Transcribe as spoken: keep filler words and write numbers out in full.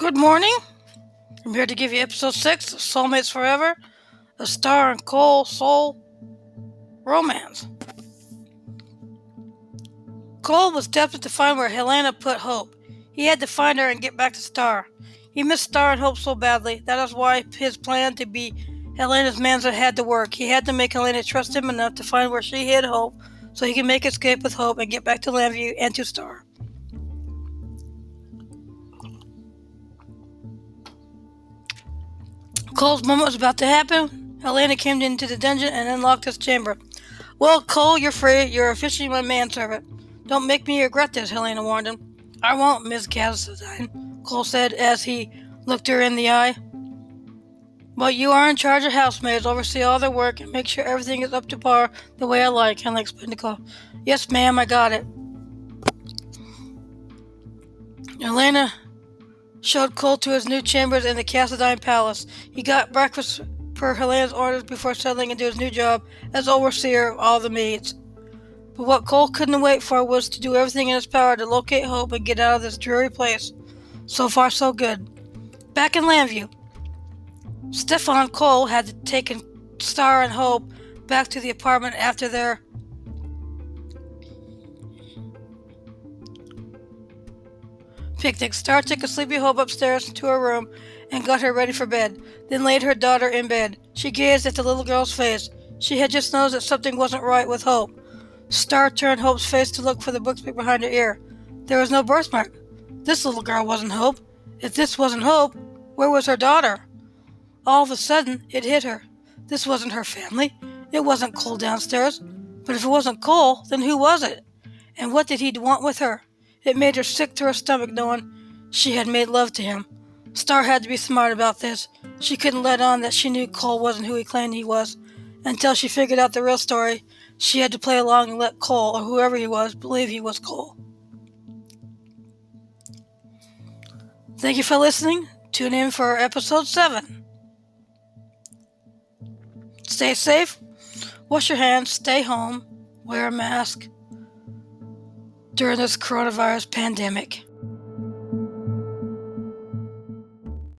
Good morning. I'm here to give you episode six of Soulmates Forever, a Starr and Cole soul romance. Cole was desperate to find where Helena put Hope. He had to find her and get back to Starr. He missed Starr and Hope so badly. That is why his plan to be Helena's manager had to work. He had to make Helena trust him enough to find where she hid Hope so he could make an escape with Hope and get back to Llanview and to Starr. Cole's moment was about to happen. Helena came into the dungeon and unlocked his chamber. Well, Cole, you're free. You're officially my manservant. Don't make me regret this, Helena warned him. I won't, Miss Cassadine, Cole said as he looked her in the eye. But you are in charge of housemaids, oversee all their work, and make sure everything is up to par the way I like, Helena explained to Cole. Yes, ma'am, I got it. Helena showed Cole to his new chambers in the Cassadine Palace. He got breakfast per Helena's orders before settling into his new job as overseer of all the maids. But what Cole couldn't wait for was to do everything in his power to locate Hope and get out of this dreary place. So far, so good. Back in Llanview, Stefan Cole had taken Starr and Hope back to the apartment after their picnic. Starr took a sleepy Hope upstairs into her room and got her ready for bed, then laid her daughter in bed. She gazed at the little girl's face. She had just noticed that something wasn't right with Hope. Starr turned Hope's face to look for the bookmark behind her ear. There was no birthmark. This little girl wasn't Hope. If this wasn't Hope, where was her daughter? All of a sudden, it hit her. This wasn't her family. It wasn't Cole downstairs. But if it wasn't Cole, then who was it? And what did he want with her? It made her sick to her stomach knowing she had made love to him. Starr had to be smart about this. She couldn't let on that she knew Cole wasn't who he claimed he was. Until she figured out the real story, she had to play along and let Cole, or whoever he was, believe he was Cole. Thank you for listening. Tune in for episode seven. Stay safe. Wash your hands. Stay home. Wear a mask during this coronavirus pandemic.